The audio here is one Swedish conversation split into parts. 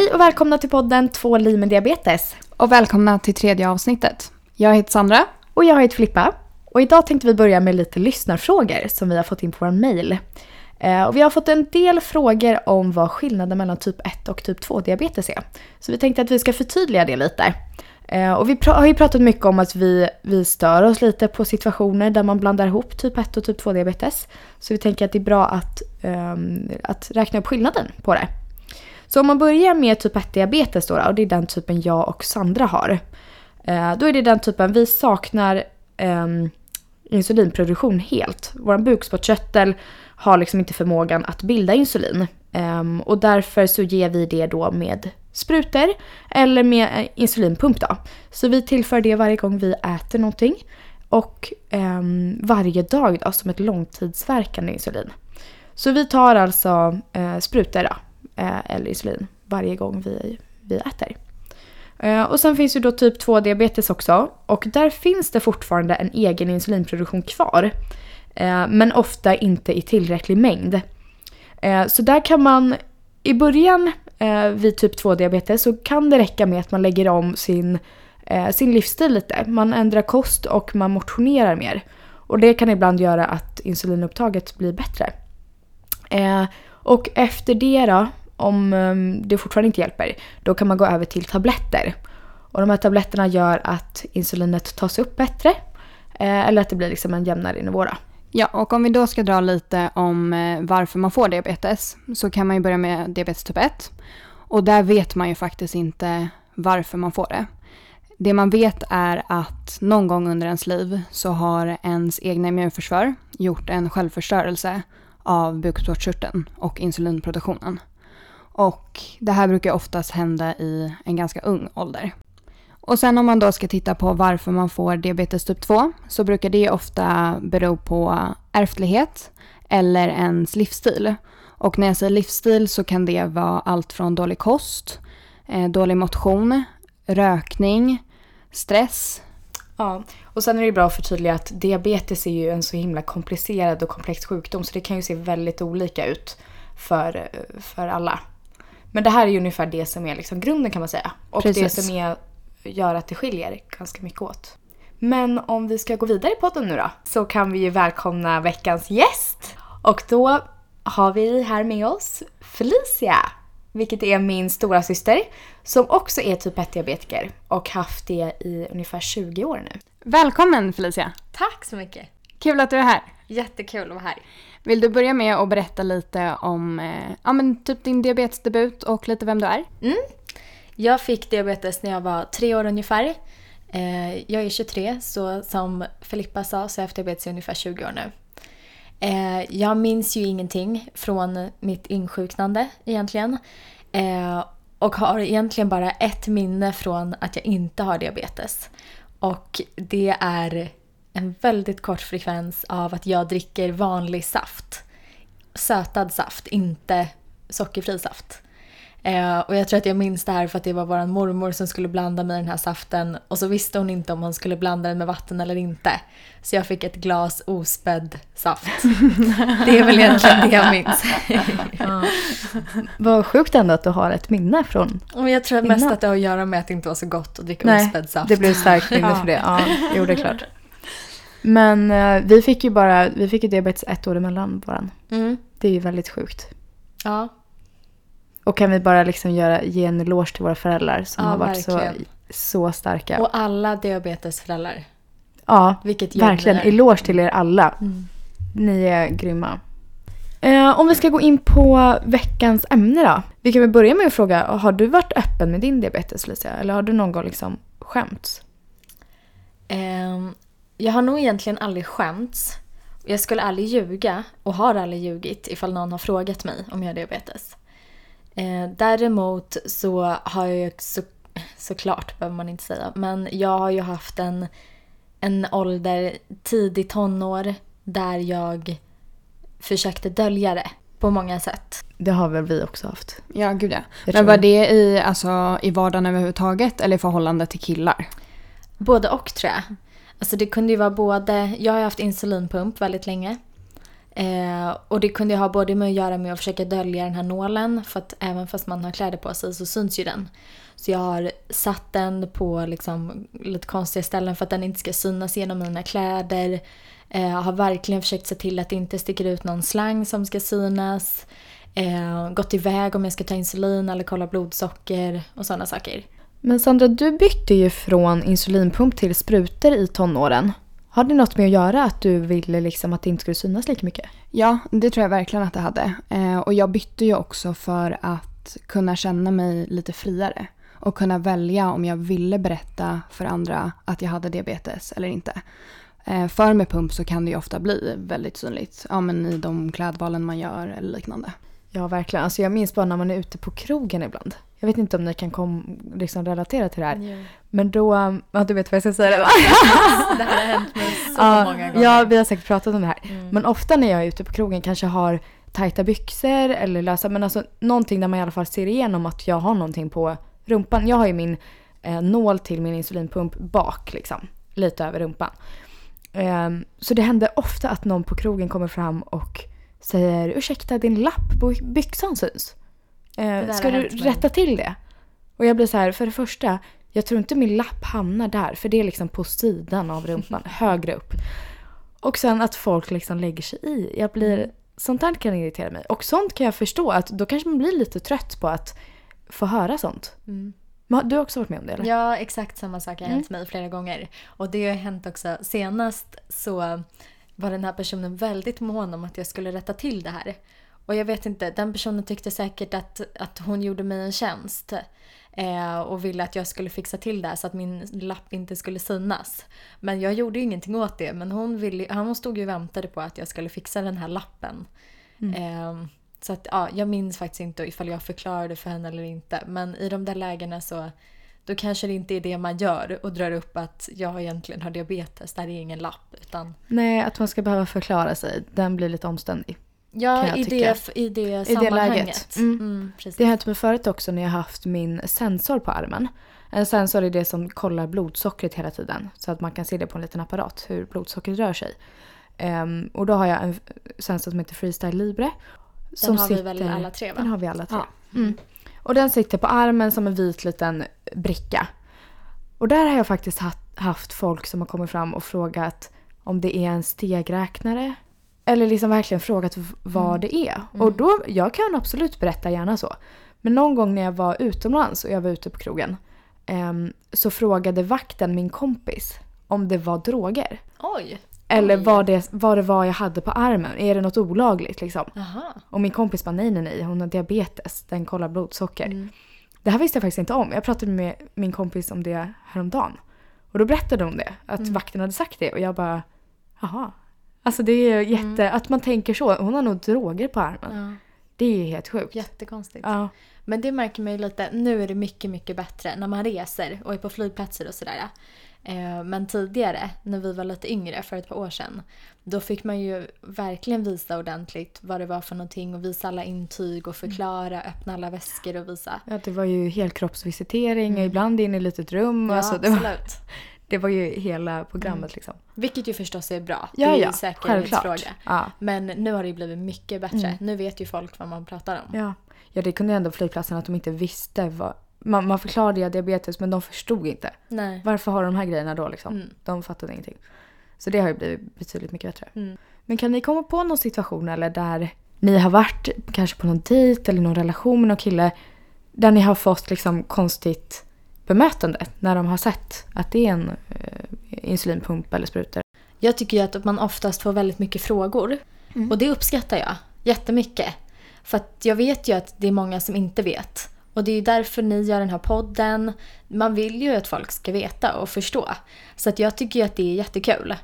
Hej och välkomna till podden Två liv med diabetes. Och välkomna till tredje avsnittet. Jag heter Sandra. Och jag heter Filippa. Och idag tänkte vi börja med lite lyssnarfrågor som vi har fått in på vår mejl. Och vi har fått en del frågor om vad skillnaden mellan typ 1 och typ 2 diabetes är. Så vi tänkte att vi ska förtydliga det lite. Och vi har ju pratat mycket om att vi stör oss lite på situationer där man blandar ihop typ 1 och typ 2 diabetes. Så vi tänker att det är bra att räkna upp skillnaden på det. Så om man börjar med typ 1 diabetes då, och det är den typen jag och Sandra har. Då är det den typen vi saknar insulinproduktion helt. Vår bukspottkörtel har liksom inte förmågan att bilda insulin. Och därför så ger vi det då med sprutor eller med insulinpump då. Så vi tillför det varje gång vi äter någonting. Och varje dag då, som ett långtidsverkande insulin. Så vi tar alltså sprutor då, eller insulin varje gång vi äter. Och sen finns ju då typ 2 diabetes också. Och där finns det fortfarande en egen insulinproduktion kvar. Men ofta inte i tillräcklig mängd. Så där kan man i början vid typ 2 diabetes så kan det räcka med att man lägger om sin livsstil lite. Man ändrar kost och man motionerar mer. Och det kan ibland göra att insulinupptaget blir bättre. Och efter det då, om det fortfarande inte hjälper, då kan man gå över till tabletter. Och de här tabletterna gör att insulinet tas upp bättre. Eller att det blir liksom en jämnare nivå då. Ja, och om vi då ska dra lite om varför man får diabetes, så kan man ju börja med diabetes typ 1. Och där vet man ju faktiskt inte varför man får det. Det man vet är att någon gång under ens liv så har ens egna immunförsvar gjort en självförstörelse av bukspottkörteln och insulinproduktionen. Och det här brukar oftast hända i en ganska ung ålder. Och sen om man då ska titta på varför man får diabetes typ 2, så brukar det ofta bero på ärftlighet eller ens livsstil. Och när jag säger livsstil så kan det vara allt från dålig kost, dålig motion, rökning, stress. Ja, och sen är det bra att förtydliga att diabetes är ju en så himla komplicerad och komplex sjukdom, så det kan ju se väldigt olika ut för alla. Men det här är ju ungefär det som är liksom grunden, kan man säga. Och precis. Det som gör att det skiljer ganska mycket åt. Men om vi ska gå vidare i podden nu då, så kan vi ju välkomna veckans gäst. Och då har vi här med oss Felicia, vilket är min stora syster, som också är typ 1-diabetiker och haft det i ungefär 20 år nu. Välkommen Felicia! Tack så mycket! Kul att du är här! Jättekul att vara här! Vill du börja med att berätta lite om typ din diabetesdebut och lite vem du är? Mm. Jag fick diabetes när jag var 3 år ungefär. Jag är 23, så som Filippa sa så har jag haft diabetes i ungefär 20 år nu. Jag minns ju ingenting från mitt insjuknande egentligen. Och har egentligen bara ett minne från att jag inte har diabetes. Och det är en väldigt kort frekvens av att jag dricker vanlig saft. Sötad saft, inte sockerfri saft. Och jag tror att jag minns det här för att det var vår mormor som skulle blanda med den här saften. Och så visste hon inte om hon skulle blanda den med vatten eller inte. Så jag fick ett glas ospädd saft. Det är väl egentligen det jag minns. Ja. Vad sjukt ändå att du har ett minne från. Och jag tror mest att det har att göra med att det inte var så gott att dricka ospädd saft. Det blev starkt minne för det. Ja, jo, det är klart. Men vi fick ju diabetes 1 år emellan varann. Mm. Det är ju väldigt sjukt. Ja. Och kan vi bara liksom ge en eloge till våra föräldrar som har varit så starka. Och alla diabetesföräldrar. Ja, verkligen. Eloge till er alla. Mm. Ni är grymma. Om vi ska gå in på veckans ämne då. Vi kan väl börja med att fråga, har du varit öppen med din diabetes, Felicia? Eller har du någon gång liksom skämts? Jag har nog egentligen aldrig skämts. Jag skulle aldrig ljuga och har aldrig ljugit ifall någon har frågat mig om jag har diabetes. Däremot så har jag ju såklart behöver man inte säga, men jag har ju haft en ålder, tidig tonår, där jag försökte dölja det på många sätt. Det har väl vi också haft. Ja, gud ja. Men var det i vardagen överhuvudtaget eller i förhållande till killar? Både och tror jag. Alltså det kunde ju vara både, jag har haft insulinpump väldigt länge. Och det kunde jag ha både med att göra med att försöka dölja den här nålen, för att även fast man har kläder på sig så syns ju den. Så jag har satt den på liksom lite konstiga ställen för att den inte ska synas genom mina kläder. Jag har verkligen försökt se till att det inte sticker ut någon slang som ska synas. Gått iväg om jag ska ta insulin eller kolla blodsocker och sådana saker. Men Sandra, du bytte ju från insulinpump till sprutor i tonåren. Har det något med att göra att du ville liksom att det inte skulle synas lika mycket? Ja, det tror jag verkligen att det hade. Och jag bytte ju också för att kunna känna mig lite friare. Och kunna välja om jag ville berätta för andra att jag hade diabetes eller inte. För med pump så kan det ju ofta bli väldigt synligt. Ja, men i de klädvalen man gör eller liknande. Ja, verkligen. Alltså jag minns bara när man är ute på krogen ibland. Jag vet inte om ni kan liksom relatera till det här. Yeah. Men då... Ja, du vet vad jag ska säga. Det här har hänt mig så många gånger. Ja, vi har säkert pratat om det här. Mm. Men ofta när jag är ute på krogen kanske har tajta byxor eller lösa... Men alltså någonting där man i alla fall ser igenom att jag har någonting på rumpan. Jag har ju min nål till min insulinpump bak liksom. Lite över rumpan. Så det händer ofta att någon på krogen kommer fram och säger, ursäkta din lapp på byxan syns. Ska du rätta till det? Och jag blir så här, för det första, jag tror inte min lapp hamnar där. För det är liksom på sidan av rumpan, högre upp. Och sen att folk liksom lägger sig i. Jag blir, sånt här kan irritera mig. Och sånt kan jag förstå, att då kanske man blir lite trött på att få höra sånt. Mm. Du har också varit med om det, eller? Ja, exakt samma sak har hänt mig flera gånger. Och det har hänt också. Senast så var den här personen väldigt mån om att jag skulle rätta till det här. Och jag vet inte, den personen tyckte säkert att hon gjorde mig en tjänst. Och ville att jag skulle fixa till det här så att min lapp inte skulle synas. Men jag gjorde ju ingenting åt det. Men hon stod ju och väntade på att jag skulle fixa den här lappen. Så att, ja, jag minns faktiskt inte ifall jag förklarade för henne eller inte. Men i de där lägena så... Då kanske det inte är det man gör och drar upp att jag egentligen har diabetes. Där är ingen lapp. Utan... Nej, att man ska behöva förklara sig. Den blir lite omständig. Ja, i det sammanhanget. Det, det har hänt mig förut också när jag har haft min sensor på armen. En sensor är det som kollar blodsockret hela tiden. Så att man kan se det på en liten apparat hur blodsockret rör sig. Och då har jag en sensor som heter Freestyle Libre. Den har vi väl alla tre, va? Den har vi alla tre. Ja. Mm. Och den sitter på armen som en vit liten bricka. Och där har jag faktiskt haft folk som har kommit fram och frågat om det är en stegräknare. Eller liksom verkligen frågat vad det är. Och då, jag kan absolut berätta gärna så. Men någon gång när jag var utomlands och jag var ute på krogen. Så frågade vakten min kompis om det var droger. Oj! Eller vad det var jag hade på armen. Är det något olagligt liksom? Aha. Och min kompis bara nej. Hon har diabetes. Den kollar blodsocker. Mm. Det här visste jag faktiskt inte om. Jag pratade med min kompis om det häromdagen. Och då berättade hon det. Att vakten hade sagt det. Och jag bara, jaha. Alltså det är ju att man tänker så. Hon har nog droger på armen. Ja. Det är ju helt sjukt. Jättekonstigt. Ja. Men det märker man ju lite. Nu är det mycket, mycket bättre. När man reser och är på flygplatser och sådär. Men tidigare, när vi var lite yngre för ett par år sedan, då fick man ju verkligen visa ordentligt vad det var för någonting och visa alla intyg och förklara, öppna alla väskor och visa. Ja, det var ju helkroppsvisitering och ibland in i litet rum. Ja, alltså, det var ju hela programmet liksom. Vilket ju förstås är bra. Det är ju en säkerhetsfråga. Ja. Men nu har det ju blivit mycket bättre. Nu vet ju folk vad man pratar om. Ja, det kunde ju ändå flygplatsen att de inte visste vad... Man förklarade diabetes, men de förstod inte. Nej. Varför har de här grejerna då liksom? De fattade ingenting. Så det har ju blivit betydligt mycket bättre. Men kan ni komma på någon situation eller där ni har varit kanske på någon dejt eller någon relation med någon kille där ni har fått liksom konstigt bemötande när de har sett att det är en insulinpump eller sprutor? Jag tycker ju att man oftast får väldigt mycket frågor. Och det uppskattar jag jättemycket. För att jag vet ju att det är många som inte vet. Och det är ju därför ni gör den här podden. Man vill ju att folk ska veta och förstå. Så att jag tycker ju att det är jättekul.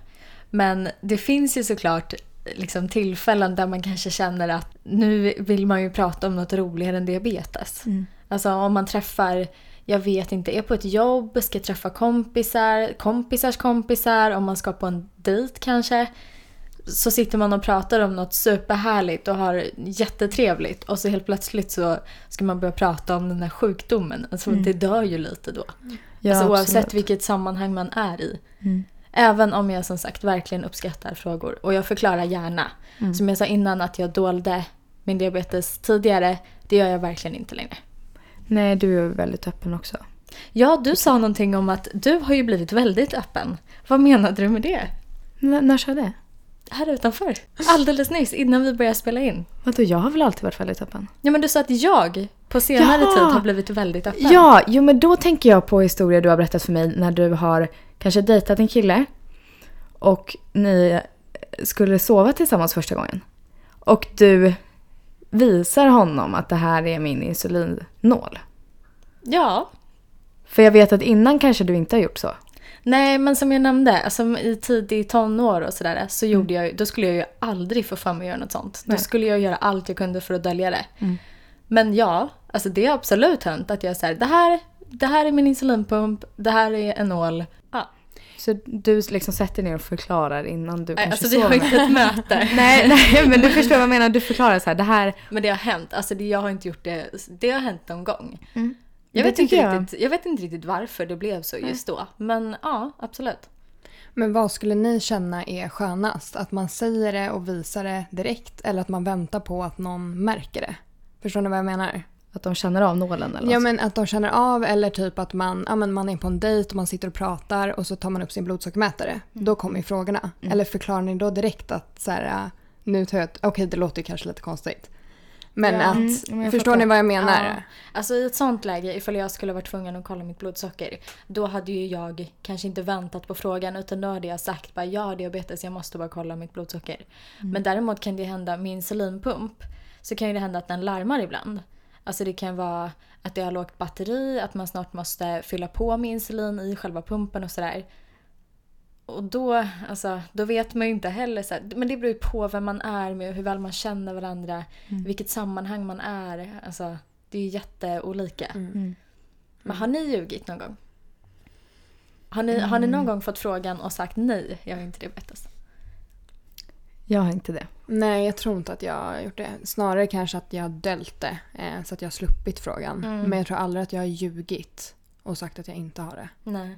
Men det finns ju såklart liksom tillfällen där man kanske känner att nu vill man ju prata om något roligare än diabetes. Alltså om man träffar, jag vet inte, är på ett jobb, ska träffa kompisars kompisar, om man ska på en dejt kanske. Så sitter man och pratar om något superhärligt och har jättetrevligt. Och så helt plötsligt så ska man börja prata om den här sjukdomen. Alltså det dör ju lite då. Ja, alltså oavsett vilket sammanhang man är i. Även om jag som sagt verkligen uppskattar frågor. Och jag förklarar gärna. Som jag sa innan, att jag dolde min diabetes tidigare. Det gör jag verkligen inte längre. Nej, du är väldigt öppen också. Ja, du sa någonting om att du har ju blivit väldigt öppen. Vad menade du med det? När sa det? Här utanför. Alldeles nyss, innan vi började spela in. Vadå, jag har väl alltid varit väldigt öppen? Ja, men du sa att jag på senare tid har blivit väldigt öppen. Ja, jo, men då tänker jag på historier du har berättat för mig när du har kanske dejtat en kille och ni skulle sova tillsammans första gången. Och du visar honom att det här är min insulinnål. Ja. För jag vet att innan kanske du inte har gjort så. Nej, men som jag nämnde, alltså i tidig tonår och sådär, så gjorde jag, då skulle jag ju aldrig få fram att göra något sånt. Nej. Då skulle jag göra allt jag kunde för att dölja det. Mm. Men ja, alltså det är absolut hänt att jag säger, det här är min insulinpump, det här är en nål. Ja. Så du liksom sätter ner och förklarar innan du kanske alltså, sover? Alltså vi har inte ett möte. nej, men du förstår vad jag menar, du förklarar så här, det här. Men det har hänt, alltså jag har inte gjort det, det har hänt någon gång. Mm. Jag vet inte riktigt varför det blev så just då. Men ja, absolut. Men vad skulle ni känna är skönast? Att man säger det och visar det direkt? Eller att man väntar på att någon märker det? Förstår ni vad jag menar? Att de känner av nålen eller? Ja, men att de känner av, eller typ att man är på en dejt och man sitter och pratar och så tar man upp sin blodsockermätare. Då kommer ju frågorna. Eller förklarar ni då direkt att så här, nu tar jag ett... Okej, det låter ju kanske lite konstigt. Men förstår ni vad jag menar? Ja. Alltså i ett sånt läge, ifall jag skulle vara tvungen att kolla mitt blodsocker, då hade ju jag kanske inte väntat på frågan, utan då hade jag sagt bara, jag har diabetes, jag måste bara kolla mitt blodsocker. Men däremot kan det hända, min insulinpump, så kan ju det hända att den larmar ibland. Alltså det kan vara att det har lågt batteri, att man snart måste fylla på med insulin i själva pumpen och sådär. Och då vet man ju inte heller så här, men det beror ju på vem man är med, hur väl man känner varandra, vilket sammanhang man är, alltså det är ju jätteolika. Men har ni ljugit någon gång? Har ni någon gång fått frågan och sagt nej, jag har inte diabetes? Jag har inte det. Nej, jag tror inte att jag har gjort det. Snarare kanske att jag har döljt det, så att jag har sluppit frågan. Men jag tror aldrig att jag har ljugit och sagt att jag inte har det. Nej.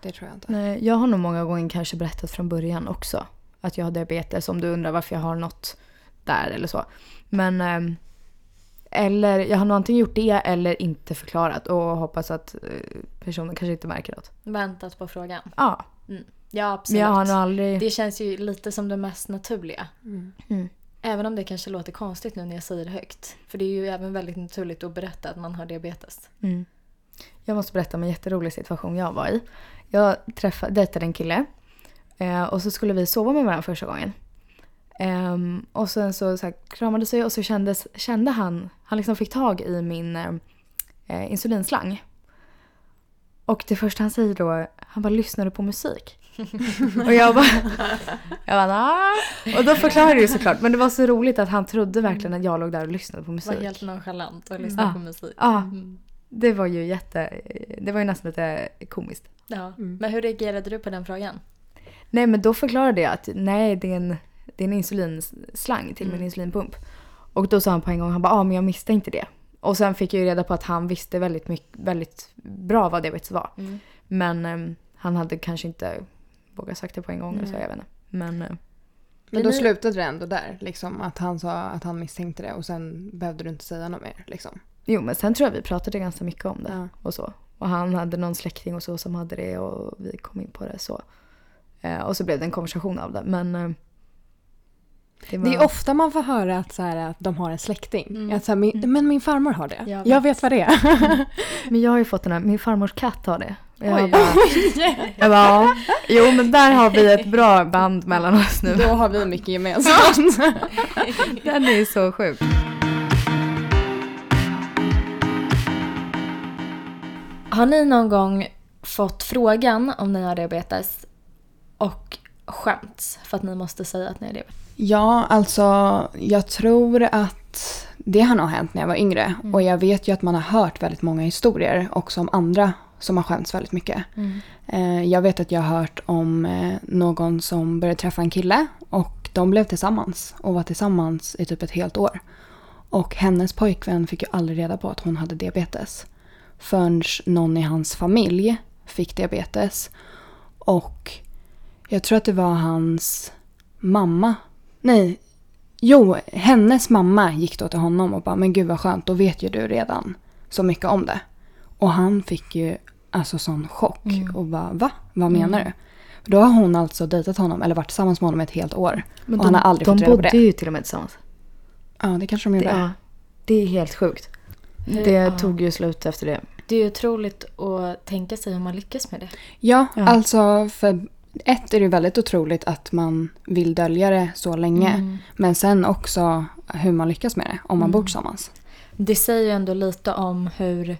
Det tror jag inte. Nej, jag har nog många gånger kanske berättat från början också att jag har diabetes, om du undrar varför jag har något där eller så. Men eller jag har nog antingen gjort det eller inte förklarat och hoppas att personen kanske inte märker något. Väntat på frågan. Ja. Mm. Ja, absolut. Jag har nog aldrig... Det känns ju lite som det mest naturliga. Även om det kanske låter konstigt nu när jag säger det högt. För det är ju även väldigt naturligt att berätta att man har diabetes. Mm. Jag måste berätta om en jätterolig situation jag var i. Jag dejtade en kille och så skulle vi sova med varandra första gången. Och sen så här, kramade sig och så kände han liksom fick tag i min insulinslang. Och det första han säger då, han bara, lyssnar du på musik? Och jag bara nah. Och då förklarade det såklart, men det var så roligt att han trodde verkligen att jag låg där och lyssnade på musik. Det var helt nonchalant att lyssna på musik. Ja. Det var ju nästan lite komiskt. Ja, men hur reagerade du på den frågan? Nej, men då förklarade jag att nej, det är en insulinslang till min insulinpump. Och då sa han på en gång, han bara, men jag misstänkte det. Och sen fick jag ju reda på att han visste väldigt mycket, väldigt bra vad diabetes var. Men han hade kanske inte vågat sagt det på en gång eller så, jag vet inte. Men då slutade det ändå där, liksom, att han sa att han misstänkte det och sen behövde du inte säga något mer, liksom. Jo, men sen tror jag vi pratade ganska mycket om det och så. Och han hade någon släkting och så som hade det och vi kom in på det så. Och så blev det en konversation av det. Men det är ofta man får höra att, så här, att de har en släkting. Att, så här, men min farmor har det. Jag vet vad det är. Men jag har ju fått den här, min farmors katt har det. Jo, men där har vi ett bra band mellan oss nu. Då har vi mycket gemensamt. Den är så sjuk. Har ni någon gång fått frågan om ni har diabetes och skämts för att ni måste säga att ni har diabetes? Ja, alltså jag tror att det har nog hänt när jag var yngre. Och jag vet ju att man har hört väldigt många historier också om andra som har skämts väldigt mycket. Jag vet att jag har hört om någon som började träffa en kille och de blev tillsammans och var tillsammans i typ ett helt år. Och hennes pojkvän fick ju aldrig reda på att hon hade diabetes. Förrän någon i hans familj fick diabetes och Jag tror att det var hans mamma. Nej, jo, hennes mamma gick då till honom och bara, men gud vad skönt, då vet ju du redan så mycket om det. Och han fick ju alltså sån chock och bara, va? Vad menar du? Då har hon alltså dejtat honom eller varit tillsammans med honom ett helt år. Men och han har aldrig fått reda på det. De bodde ju till och med tillsammans. Ja, det kanske de gjorde. Ja, det är helt sjukt. Det tog ju slut efter det. Det är ju otroligt att tänka sig om man lyckas med det. Ja, alltså för ett är det väldigt otroligt att man vill dölja det så länge. Men sen också hur man lyckas med det om man bor tillsammans. Det säger ju ändå lite om hur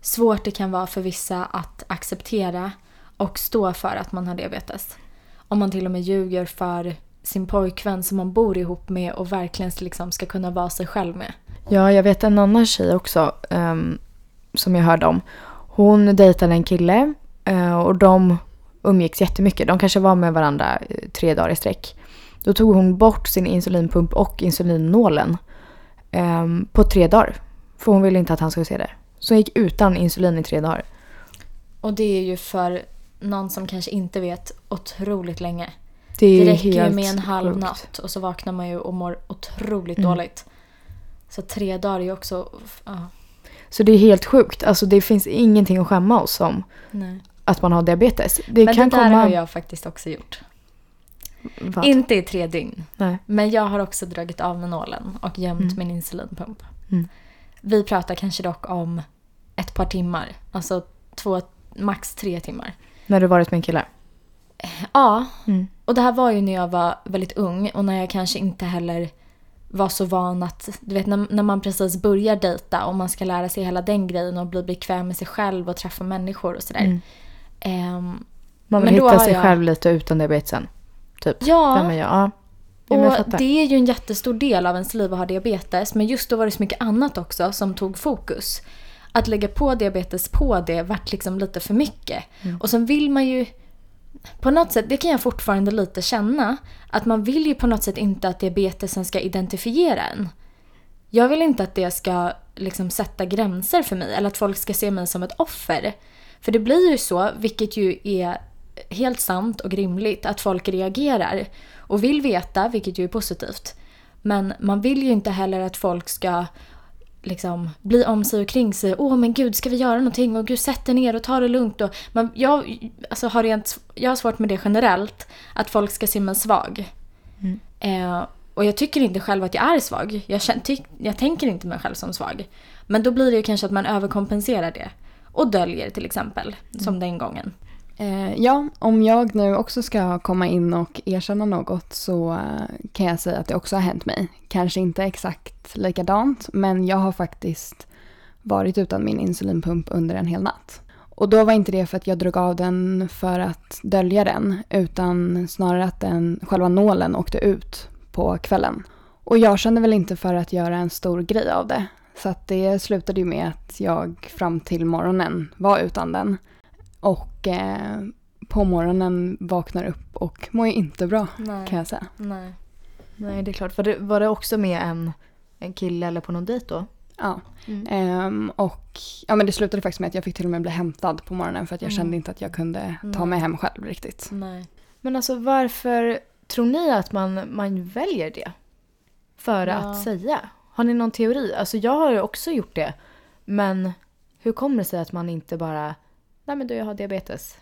svårt det kan vara för vissa att acceptera och stå för att man har diabetes. Om man till och med ljuger för sin pojkvän som man bor ihop med och verkligen liksom ska kunna vara sig själv med. Ja, jag vet en annan tjej också som jag hörde om. Hon dejtade en kille och de umgicks jättemycket. De kanske var med varandra 3 dagar i sträck. Då tog hon bort sin insulinpump och insulinnålen på 3 dagar. För hon ville inte att han skulle se det. Så hon gick utan insulin i 3 dagar. Och det är ju för någon som kanske inte vet otroligt länge. Det räcker ju med en halv natt och så vaknar man ju och mår otroligt dåligt. Så 3 dagar är ju också... Så det är helt sjukt. Alltså det finns ingenting att skämma oss om. Nej. Att man har diabetes. Men det där har jag faktiskt också gjort. Vad? Inte i 3 dygn. Nej. Men jag har också dragit av med nålen och gömt min insulinpump. Vi pratar kanske dock om ett par timmar. Alltså 2, max 3 timmar. När du varit med en kille? Ja. Och det här var ju när jag var väldigt ung. Och när jag kanske inte heller... var så van att, du vet, när man precis börjar dejta och man ska lära sig hela den grejen och bli bekväm med sig själv och träffa människor och sådär. Man vill hitta sig själv lite utan diabetesen. Typ. Ja. Ja. Och det är ju en jättestor del av ens liv att ha diabetes, men just då var det så mycket annat också som tog fokus. Att lägga på diabetes på det vart liksom lite för mycket. Och sen vill man ju på något sätt, det kan jag fortfarande lite känna, att man vill ju på något sätt inte att diabetesen ska identifiera en. Jag vill inte att det ska liksom sätta gränser för mig eller att folk ska se mig som ett offer. För det blir ju så, vilket ju är helt sant och rimligt, att folk reagerar och vill veta, vilket ju är positivt. Men man vill ju inte heller att folk ska liksom bli om sig och kring sig. Åh, men gud, ska vi göra någonting? Och gud, sätt dig ner och ta det lugnt. Och jag har svårt med det generellt. Att folk ska se mig svag. Och jag tycker inte själv att jag är svag. Jag tänker inte mig själv som svag. Men då blir det ju kanske att man överkompenserar det. Och döljer till exempel. Som den gången. Ja, om jag nu också ska komma in och erkänna något så kan jag säga att det också har hänt mig. Kanske inte exakt likadant, men jag har faktiskt varit utan min insulinpump under en hel natt. Och då var inte det för att jag drog av den för att dölja den, utan snarare att själva nålen åkte ut på kvällen. Och jag kände väl inte för att göra en stor grej av det, så att det slutade ju med att jag fram till morgonen var utan den. Och på morgonen vaknar upp och mår ju inte bra. Nej. Kan jag säga. Nej, det är klart. Var det också med en kille eller på någon dejt då? Ja. Men det slutade faktiskt med att jag fick till och med bli hämtad på morgonen för att jag kände inte att jag kunde ta mig hem själv riktigt. Nej. Men alltså varför tror ni att man väljer det? För att säga. Har ni någon teori? Alltså jag har ju också gjort det. Men hur kommer det sig att man inte bara... Nej, men du, jag har diabetes.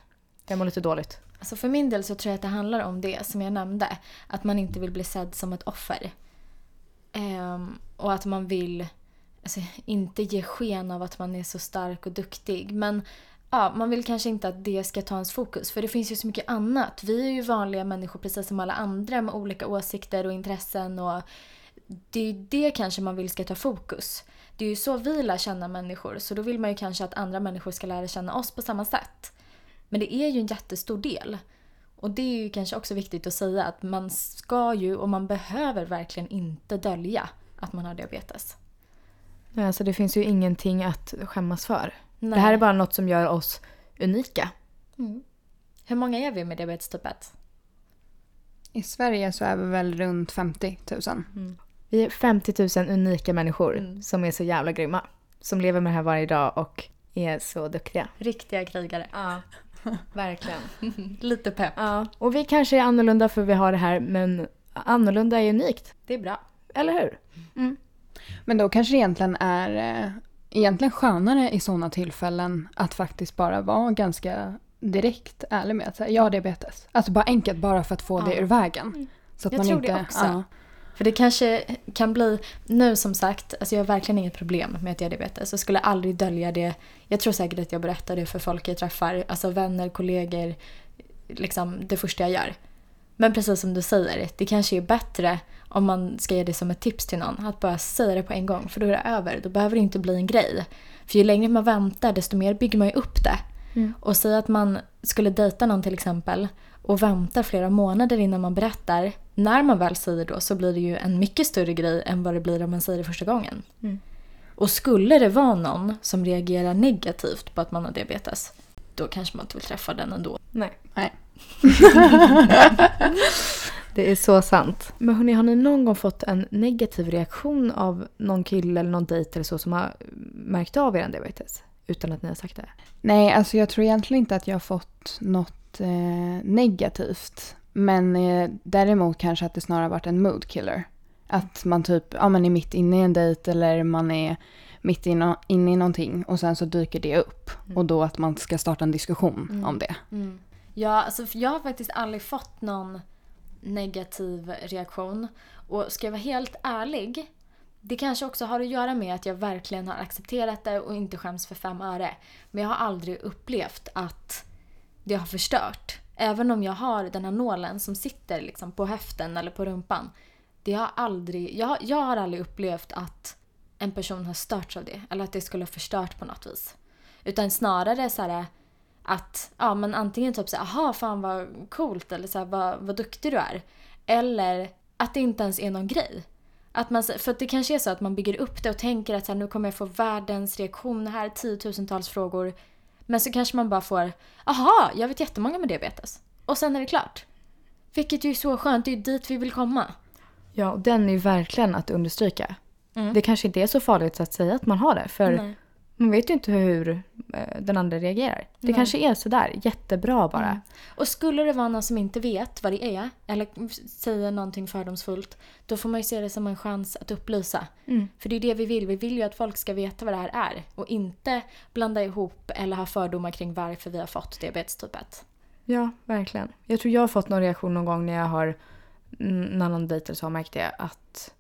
Jag mår lite dåligt. Alltså för min del så tror jag att det handlar om det som jag nämnde. Att man inte vill bli sedd som ett offer. Och att man vill inte ge sken av att man är så stark och duktig. Men man vill kanske inte att det ska ta ens fokus. För det finns ju så mycket annat. Vi är ju vanliga människor precis som alla andra med olika åsikter och intressen. Och det är ju det kanske man vill ska ta fokus. Det är ju så vi lär känna människor. Så då vill man ju kanske att andra människor ska lära känna oss på samma sätt. Men det är ju en jättestor del. Och det är ju kanske också viktigt att säga att man ska ju och man behöver verkligen inte dölja att man har diabetes. Nej, alltså det finns ju ingenting att skämmas för. Nej. Det här är bara något som gör oss unika. Hur många är vi med diabetes typ 1? I Sverige så är vi väl runt 50 000. Vi är 50 000 unika människor som är så jävla grymma. Som lever med det här varje dag och är så duktiga. Riktiga krigare. Ja. Verkligen. Lite pepp. Ja. Och vi kanske är annorlunda för vi har det här, men annorlunda är unikt. Det är bra. Eller hur? Mm. Men då kanske det egentligen är skönare i sådana tillfällen att faktiskt bara vara ganska direkt ärlig med att säga, jag har diabetes. Alltså bara enkelt, bara för att få det ur vägen. Så att jag man tror inte, det också. Ja. För det kanske kan bli, nu som sagt, alltså jag har verkligen inget problem med att jag har diabetes. Jag skulle aldrig dölja det. Jag tror säkert att jag berättar det för folk jag träffar, alltså vänner, kollegor, liksom det första jag gör. Men precis som du säger, det kanske är bättre om man ska ge det som ett tips till någon. Att bara säga det på en gång, för då är det över. Då behöver det inte bli en grej. För ju längre man väntar, desto mer bygger man ju upp det. Mm. Och säga att man skulle dejta någon till exempel och väntar flera månader innan man berättar. När man väl säger då så blir det ju en mycket större grej än vad det blir om man säger det första gången. Mm. Och skulle det vara någon som reagerar negativt på att man har diabetes, då kanske man inte vill träffa den ändå. Nej. Det är så sant. Men hörni, har ni någon gång fått en negativ reaktion av någon kille eller någon dejt eller så som har märkt av er diabetes utan att ni har sagt det? Nej, alltså jag tror egentligen inte att jag har fått något negativt. Men däremot kanske att det snarare varit en mood killer. Att man typ, man är mitt inne i en dejt eller man är mitt inne i någonting och sen så dyker det upp. Mm. Och då att man ska starta en diskussion om det. Mm. Ja, alltså jag har faktiskt aldrig fått någon negativ reaktion. Och ska jag vara helt ärlig, det kanske också har att göra med att jag verkligen har accepterat det och inte skäms för 5 öre. Men jag har aldrig upplevt att det har förstört. Även om jag har den här nålen som sitter liksom på höften eller på rumpan. Jag har aldrig upplevt att en person har störts av det. Eller att det skulle ha förstört på något vis. Utan snarare så här att men antingen typ så här, fan vad coolt, eller så här, vad duktig du är, eller att det inte ens är någon grej. Att man, för att det kanske är så att man bygger upp det och tänker att så här, nu kommer jag få världens reaktion här, 10 000-tals frågor, men så kanske man bara får, jag vet jättemånga med diabetes, och sen är det klart. Vilket ju är så skönt, det är ju dit vi vill komma. Ja, och den är ju verkligen att understryka. Det kanske inte är så farligt att säga att man har det, för man vet ju inte hur den andra reagerar. Det kanske är sådär, jättebra bara. Mm. Och skulle det vara någon som inte vet vad det är, eller säger någonting fördomsfullt, då får man ju se det som en chans att upplysa. Mm. För det är det vi vill. Vi vill ju att folk ska veta vad det här är. Och inte blanda ihop eller ha fördomar kring varför vi har fått diabetes typ 1. Ja, verkligen. Jag tror jag har fått någon reaktion någon gång när jag har en annan dejter så har märkt det att...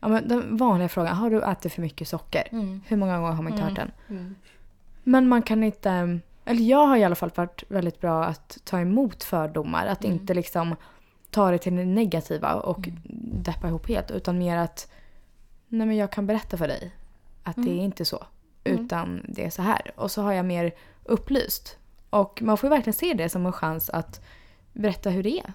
Ja, men den vanliga frågan, har du ätit för mycket socker? Hur många gånger har man inte hört den? Men man kan inte, eller jag har i alla fall varit väldigt bra att ta emot fördomar, att inte liksom ta det till det negativa och deppa ihop helt, utan mer att nej, men jag kan berätta för dig att det är inte så, utan det är så här, och så har jag mer upplyst, och man får ju verkligen se det som en chans att berätta hur det är,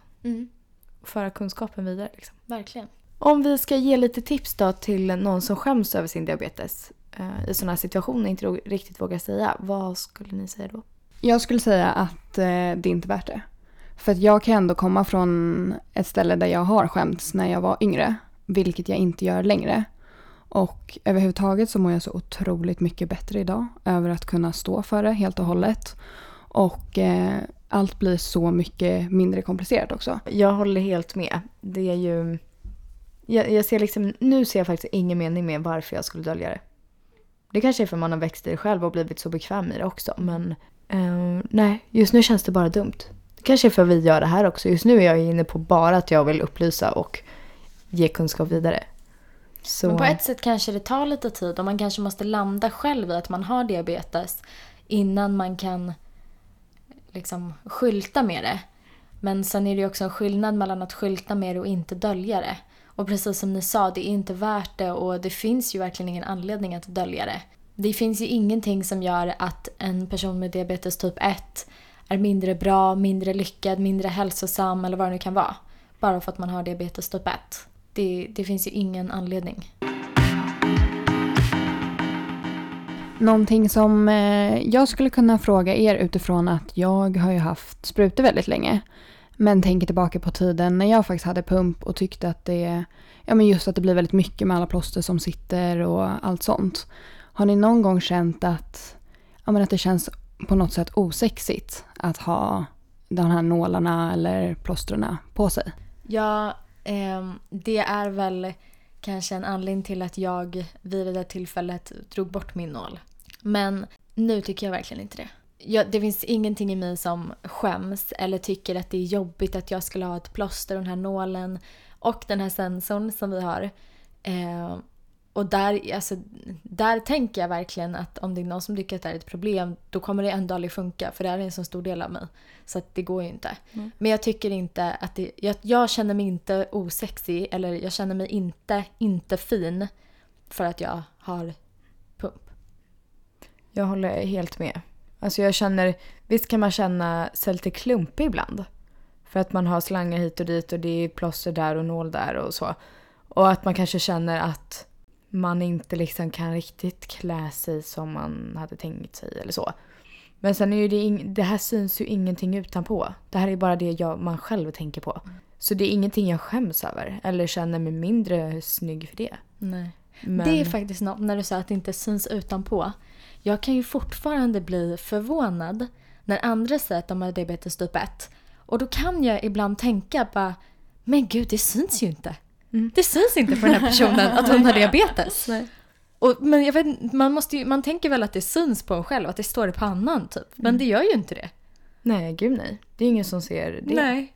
föra kunskapen vidare liksom. Verkligen. Om vi ska ge lite tips då till någon som skäms över sin diabetes i sådana här situationer och inte riktigt vågar säga, vad skulle ni säga då? Jag skulle säga att det är inte värt det. För att jag kan ändå komma från ett ställe där jag har skämts när jag var yngre, vilket jag inte gör längre. Och överhuvudtaget så mår jag så otroligt mycket bättre idag över att kunna stå för det helt och hållet. Och allt blir så mycket mindre komplicerat också. Jag håller helt med. Det är ju... Jag ser liksom, nu ser jag faktiskt ingen mening med varför jag skulle dölja det. Det kanske är för man har växt i det själv och blivit så bekväm i det också. Men nej, just nu känns det bara dumt. Det kanske är för vi gör det här också. Just nu är jag inne på bara att jag vill upplysa och ge kunskap vidare. Så... Men på ett sätt kanske det tar lite tid och man kanske måste landa själv i att man har diabetes innan man kan liksom skylta med det. Men sen är det ju också en skillnad mellan att skylta med det och inte dölja det. Och precis som ni sa, det är inte värt det och det finns ju verkligen ingen anledning att dölja det. Det finns ju ingenting som gör att en person med diabetes typ 1 är mindre bra, mindre lyckad, mindre hälsosam eller vad det nu kan vara. Bara för att man har diabetes typ 1. Det finns ju ingen anledning. Någonting som jag skulle kunna fråga er utifrån att jag har ju haft sprutor väldigt länge. Men tänker tillbaka på tiden när jag faktiskt hade pump och tyckte att det, men just att det blir väldigt mycket med alla plåster som sitter och allt sånt. Har ni någon gång känt att, att det känns på något sätt osexigt att ha de här nålarna eller plåstrorna på sig. Ja, det är väl kanske en anledning till att jag vid det där tillfället drog bort min nål. Men nu tycker jag verkligen inte det. Det finns ingenting i mig som skäms eller tycker att det är jobbigt att jag skulle ha ett plåster och den här nålen och den här sensorn som vi har. Och där tänker jag verkligen att om det är någon som tycker att det är ett problem, då kommer det ändå aldrig funka, för det är en så stor del av mig. Så att det går ju inte. Mm. Men jag tycker inte att jag känner mig inte osexig, eller jag känner mig inte fin för att jag har pump. Jag håller helt med. Alltså jag känner, visst kan man känna sig lite klumpig ibland. För att man har slangar hit och dit och det är plåster där och nål där och så. Och att man kanske känner att man inte liksom kan riktigt klä sig som man hade tänkt sig eller så. Men sen är ju det här syns ju ingenting utanpå. Det här är bara det man själv tänker på. Så det är ingenting jag skäms över eller känner mig mindre snygg för det. Nej. Men det är faktiskt något när du säger att det inte syns utanpå. Jag kan ju fortfarande bli förvånad när andra säger att de har diabetes typ 1. Och då kan jag ibland tänka bara, men gud, det syns ju inte. Mm. Det syns inte på den här personen att hon har diabetes. Nej. Men jag vet, man tänker väl att det syns på en själv, att det står i pannan typ. Men det gör ju inte det. Nej, gud nej. Det är ingen som ser det. Nej.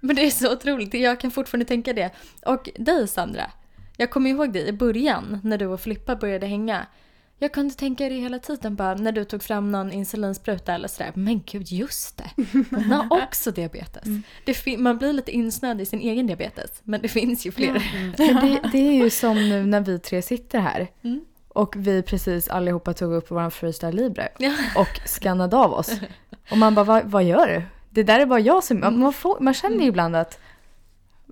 Men det är så otroligt. Jag kan fortfarande tänka det. Och dig, Sandra. Jag kommer ihåg dig i början när du och Filippa började hänga. Jag kunde tänka det hela tiden bara när du tog fram någon insulinspruta eller sådär. Men gud, just det. Hon har också diabetes. Mm. Man blir lite insnöd i sin egen diabetes. Men det finns ju fler. Mm. Det är ju som nu när vi tre sitter här. Mm. Och vi precis allihopa tog upp vår Freestyle Libre. Och skannade av oss. Och man bara, vad gör du? Det där är bara jag som... Man känner ju ibland att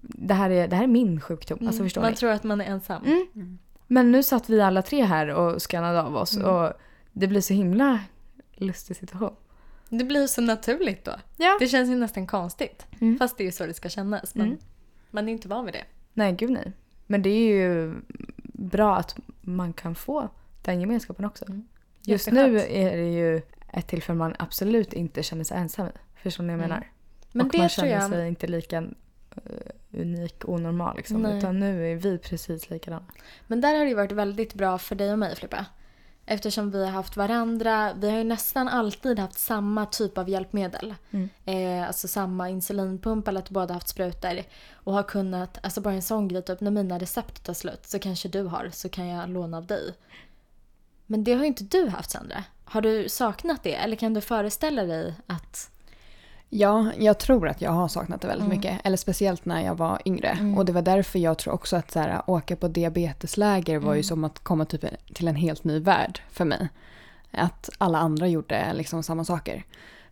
det här är min sjukdom. Mm. Alltså, förstår ni? Man tror att man är ensam. Mm. Mm. Men nu satt vi alla tre här och skannade av oss. Och det blir så himla lustig situation. Det blir så naturligt då. Ja. Det känns ju nästan konstigt. Mm. Fast det är ju så det ska kännas. Men man är inte van vid det. Nej, gud nej. Men det är ju bra att man kan få den gemenskapen också. Mm. Just nu är det ju ett tillfälle man absolut inte känner sig ensam i. Förstår ni vad jag menar? Men och det man känner sig inte lika... unik och onormal liksom. Utan nu är vi precis likadana. Men där har det varit väldigt bra för dig och mig, Filippa. Eftersom vi har haft varandra. Vi har ju nästan alltid haft samma typ av hjälpmedel. Mm. Alltså samma insulinpump eller att båda haft sprutor. Och har kunnat, alltså bara en sån grej typ, när mina recept tar slut så kanske du har, så kan jag låna av dig. Men det har ju inte du haft, Sandra. Har du saknat det? Eller kan du föreställa dig att... Ja, jag tror att jag har saknat det väldigt mycket. Eller speciellt när jag var yngre. Mm. Och det var därför jag tror också att så här, åka på diabetesläger var ju som att komma typ till en helt ny värld för mig. Att alla andra gjorde liksom samma saker.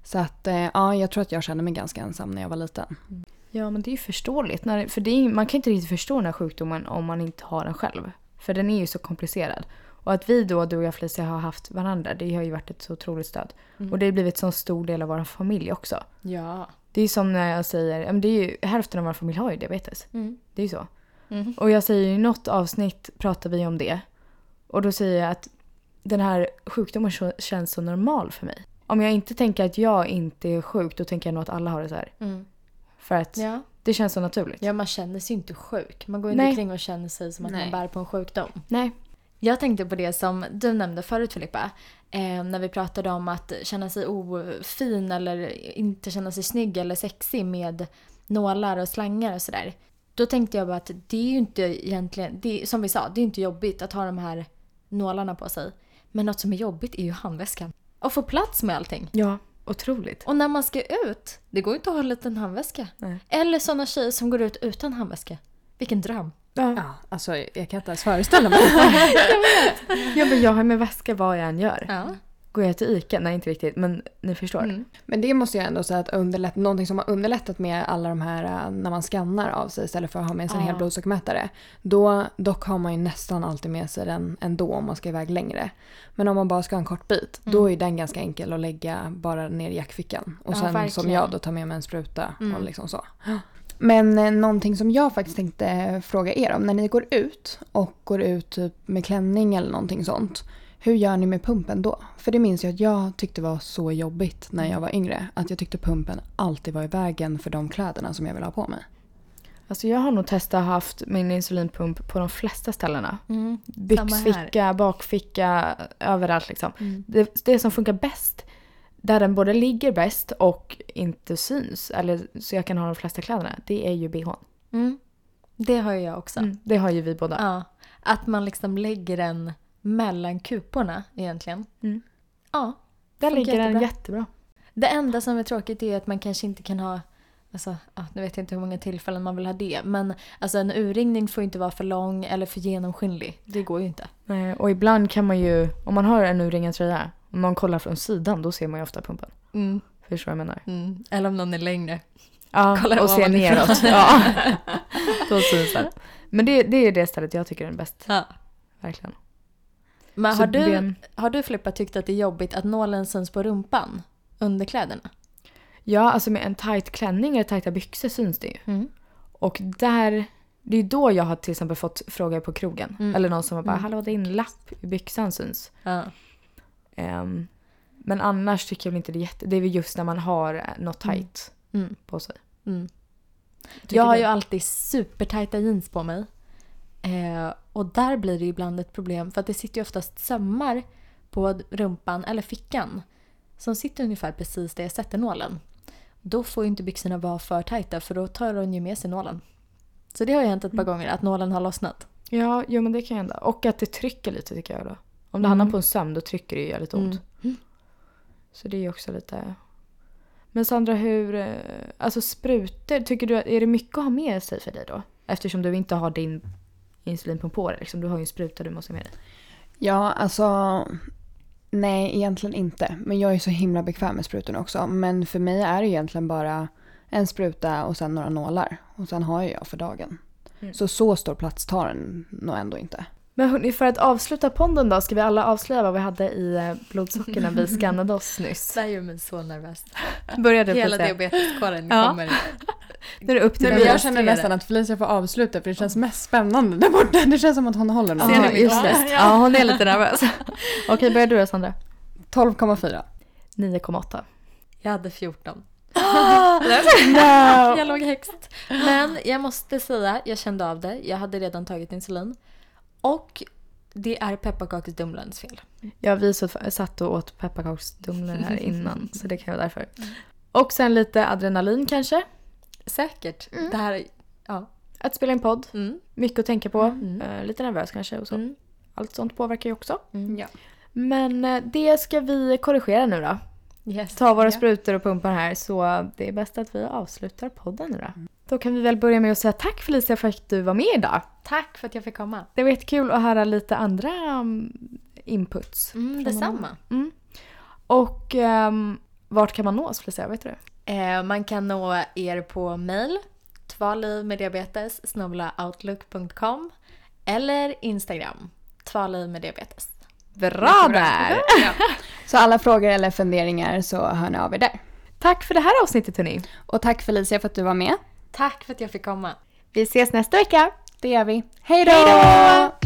Så att ja, jag tror att jag kände mig ganska ensam när jag var liten. Mm. Ja, men det är ju förståeligt. För det är, man kan inte riktigt förstå den här sjukdomen om man inte har den själv. För den är ju så komplicerad. Och att vi då, du och jag, Felicia, har haft varandra, det har ju varit ett så otroligt stöd. Mm. Och det har blivit en sån stor del av vår familj också. Ja. Det är ju som när jag säger, det är ju, hälften av vår familj har ju diabetes. Mm. Det är ju så. Mm. Och jag säger i något avsnitt pratar vi om det. Och då säger jag att den här sjukdomen känns så normal för mig. Om jag inte tänker att jag inte är sjuk, då tänker jag nog att alla har det så här. Mm. För att... Ja. Det känns så naturligt. Ja, man känner sig inte sjuk. Man går inte kring och känner sig som att man bär på en sjukdom. Nej. Jag tänkte på det som du nämnde förut, Filippa. När vi pratade om att känna sig ofin eller inte känna sig snygg eller sexig med nålar och slangar och sådär. Då tänkte jag bara att det är ju inte egentligen... Det är, som vi sa, det är inte jobbigt att ha de här nålarna på sig. Men något som är jobbigt är ju handväskan. Och få plats med allting. Ja. Otroligt. Och när man ska ut, det går inte att ha en liten handväska. Nej. Eller sådana tjejer som går ut utan handväska. Vilken dröm. Ja, alltså jag kan inte ens föreställa mig. Jag har med väska vad jag än gör. Ja. Går jag till Ica? Nej, inte riktigt, men ni förstår. Mm. Men det måste jag ändå säga att någonting som har underlättat med alla de här när man skannar av sig istället för att ha med sig en hel blodsockermätare. Dock har man ju nästan alltid med sig den ändå om man ska iväg längre. Men om man bara ska ha en kort bit, då är den ganska enkel att lägga bara ner i jackfickan. Och sen verkligen. Som jag då tar med mig en spruta och liksom så. Men någonting som jag faktiskt tänkte fråga er om, när ni går ut typ med klänning eller någonting sånt. hur gör ni med pumpen då? För det minns jag att jag tyckte var så jobbigt när jag var yngre. Att jag tyckte pumpen alltid var i vägen för de kläderna som jag ville ha på mig. Alltså jag har nog testat haft min insulinpump på de flesta ställena. Mm, byxficka, bakficka, överallt liksom. Mm. Det som funkar bäst, där den både ligger bäst och inte syns, eller så jag kan ha de flesta kläderna, det är ju BH. Mm. Det har ju jag också. Mm, det har ju vi båda. Ja, att man liksom lägger den mellan kuporna egentligen. Mm. Ja, där ligger den jättebra. Det enda som är tråkigt är att man kanske inte kan ha, alltså, nu vet jag inte hur många tillfällen man vill ha det, men alltså, en urringning får inte vara för lång eller för genomskinlig. Det går ju inte. Nej, och ibland kan man ju, om man har en urringad tröja, om man kollar från sidan, då ser man ju ofta pumpen. Mm. Förstår vad jag menar? Mm. Eller om någon är längre. Ja, kollar och ser neråt. Ja. Då syns det. Men det är det stället jag tycker är den bäst. Ja. Verkligen. Men har du Filippa tyckt att det är jobbigt att nålen syns på rumpan under kläderna? Ja, alltså med en tight klänning eller tajta byxor syns det ju. Mm. Och där, det är då jag har till exempel fått frågor på krogen. Mm. Eller någon som har bara, hallå, din lapp i byxan syns. Ja. Men annars tycker jag väl inte det är det är väl just när man har något tight på sig. Mm. Jag har ju alltid supertajta jeans på mig. Och där blir det ibland ett problem, för att det sitter ju oftast sömmar på rumpan eller fickan som sitter ungefär precis där jag sätter nålen. Då får ju inte byxorna vara för tajta, för då tar de ju med sig nålen. Så det har ju hänt ett par gånger att nålen har lossnat. Ja, jo, men det kan hända. Och att det trycker lite tycker jag då. Om det hamnar på en söm, då trycker det ju lite ont. Mm. Så det är ju också lite... Men Sandra, alltså sprutor, tycker du, är det mycket att ha med sig för dig då? Eftersom du inte har din insulinpump på dig, liksom, du har ju en spruta du måste ha med dig. Ja, alltså... Nej, egentligen inte. Men jag är så himla bekväm med sprutorna också. Men för mig är det egentligen bara en spruta och sen några nålar. Och sen har jag för dagen. Mm. Så stor plats tar den nog ändå inte. Men hörni, för att avsluta podden då, ska vi alla avslöja vad vi hade i blodsocker när vi skannade oss nyss? Det gör mig så nervös. Började hela diabeteskåren kommer. Nu är det upp till mig. Jag känner nästan att Felicia får avsluta, för det känns mest spännande där borta. Det känns som att hon håller något. Ja, hon är lite nervös. Okej, börjar du då, Sandra? 12,4. 9,8. Jag hade 14. No. Jag låg högst. Men jag måste säga, jag kände av det. Jag hade redan tagit insulin. Och det är pepparkaksdumlens fel. Ja, vi satt och åt pepparkaksdumlar här innan. Så det kan vara därför. Och sen lite adrenalin kanske. Säkert. Det här, ja. Att spela en podd. Mm. Mycket att tänka på. Lite nervös kanske. Och så. Mm. Allt sånt påverkar ju också. Mm. Ja. Men det ska vi korrigera nu då. Yes. Ta våra sprutor och pumpar här. Så det är bäst att vi avslutar podden nu då. Mm. Då kan vi väl börja med att säga tack Felicia för att du var med idag. Tack för att jag fick komma. Det var jättekul att höra lite andra inputs. Detsamma. Mm. Och vart kan man nå oss Felicia, vet du? Man kan nå er på mail tvålivmeddiabetes@outlook.com eller Instagram tvålivmeddiabetes. Bra där! Så alla frågor eller funderingar så hör ni av er där. Tack för det här avsnittet hörni. Och tack Felicia för att du var med. Tack för att jag fick komma. Vi ses nästa vecka. Det gör vi. Hej då!